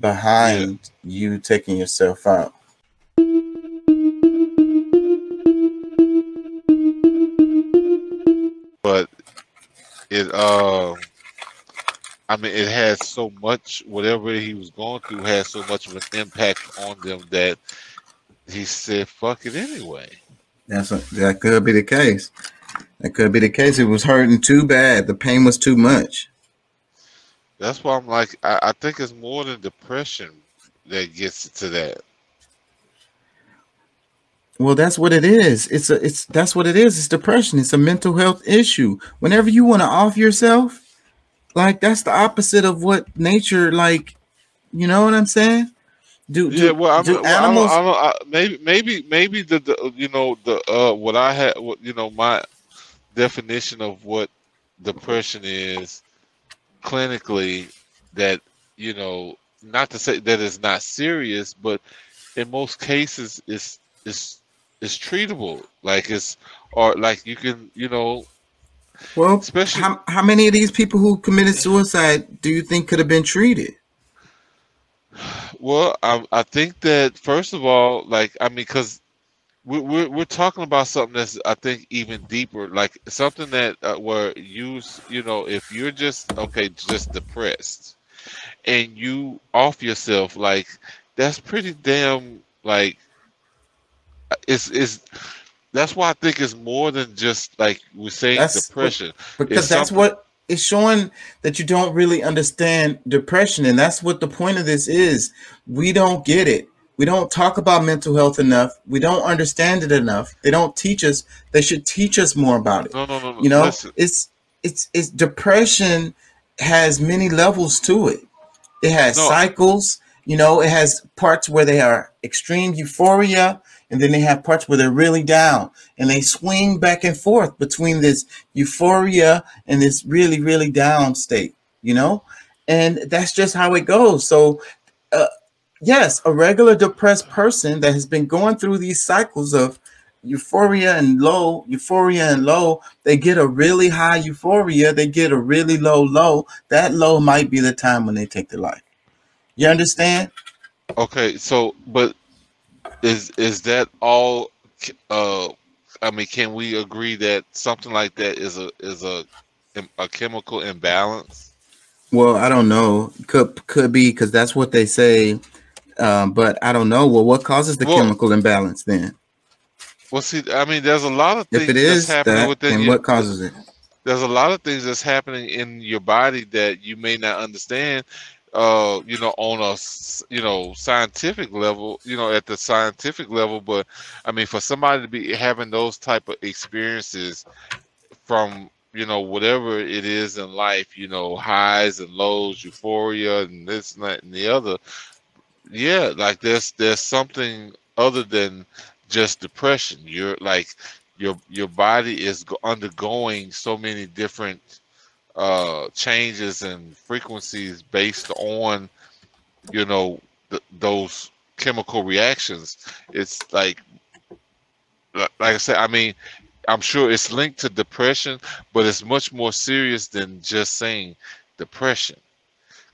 behind you taking yourself out. But it, I mean, it had so much, whatever he was going through had so much of an impact on them that he said, fuck it anyway. That could be the case. That could be the case. It was hurting too bad. The pain was too much. That's why I'm like, I think it's more than depression that gets to that. Well, that's what it is. That's what it is. It's depression. It's a mental health issue. Whenever you want to off yourself, like that's the opposite of what nature, like, you know what I'm saying? Animals? Maybe the what I had, you know, my definition of what depression is clinically, that, you know, not to say that it's not serious, but in most cases it's treatable. Like it's, or like you can, you know. Well, especially how many of these people who committed suicide do you think could have been treated? Well, I think that first of all, like, I mean, because we're talking about something that's, I think, even deeper, like something that where you know, if you're just depressed and you off yourself, like that's pretty damn, like it's that's why I think it's more than just like we're saying that's depression, because that's what. It's showing that you don't really understand depression. And that's what the point of this is. We don't get it. We don't talk about mental health enough. We don't understand it enough. They don't teach us. They should teach us more about it. No. You know, listen. It's depression has many levels to it. It has cycles, you know, it has parts where they are extreme euphoria, and then they have parts where they're really down, and they swing back and forth between this euphoria and this really, really down state, you know? And that's just how it goes. So, yes, a regular depressed person that has been going through these cycles of euphoria and low, they get a really high euphoria, they get a really low. That low might be the time when they take their life. You understand? Okay, so, but Is that all? I mean, can we agree that something like that is a chemical imbalance? Well, I don't know. Could be, because that's what they say, but I don't know. Well, what causes the chemical imbalance then? Well, see, I mean, there's a lot of things and what causes it. There's a lot of things that's happening in your body that you may not understand. You know, on a, you know, scientific level, you know, at the scientific level, but I mean, for somebody to be having those type of experiences from, you know, whatever it is in life, you know, highs and lows, euphoria and this and that and the other, yeah, like there's something other than just depression. You're like your body is undergoing so many different changes and frequencies based on, you know, those chemical reactions. It's like I said, I mean, I'm sure it's linked to depression, but it's much more serious than just saying depression.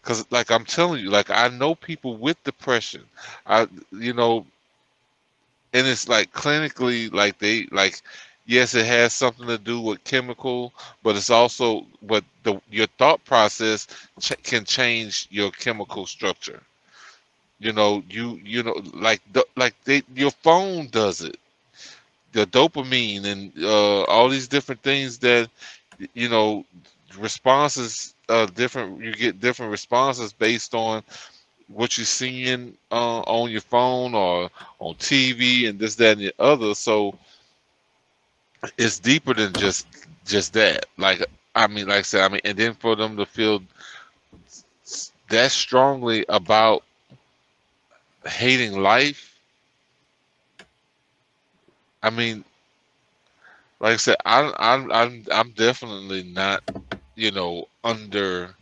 Because, like I'm telling you, like I know people with depression, you know, and it's like clinically, like they like. Yes, it has something to do with chemical, but it's also what your thought process can change your chemical structure. You know, you know, your phone does it. The dopamine and all these different things that, you know, responses different. You get different responses based on what you're seeing on your phone or on TV and this, that, and the other. So. It's deeper than just that. Like I mean, like I said, I mean, and then for them to feel that strongly about hating life. I mean, like I said, I'm definitely not, you know, under,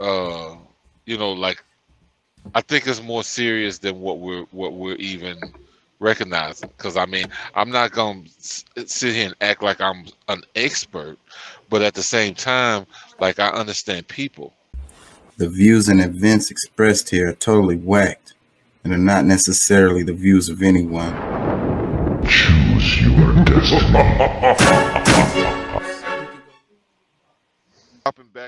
you know, like I think it's more serious than what we're even recognizing, because I mean, I'm not gonna sit here and act like I'm an expert, but at the same time, like I understand people. The views and events expressed here are totally whacked and are not necessarily the views of anyone. Choose your destiny. Hopping back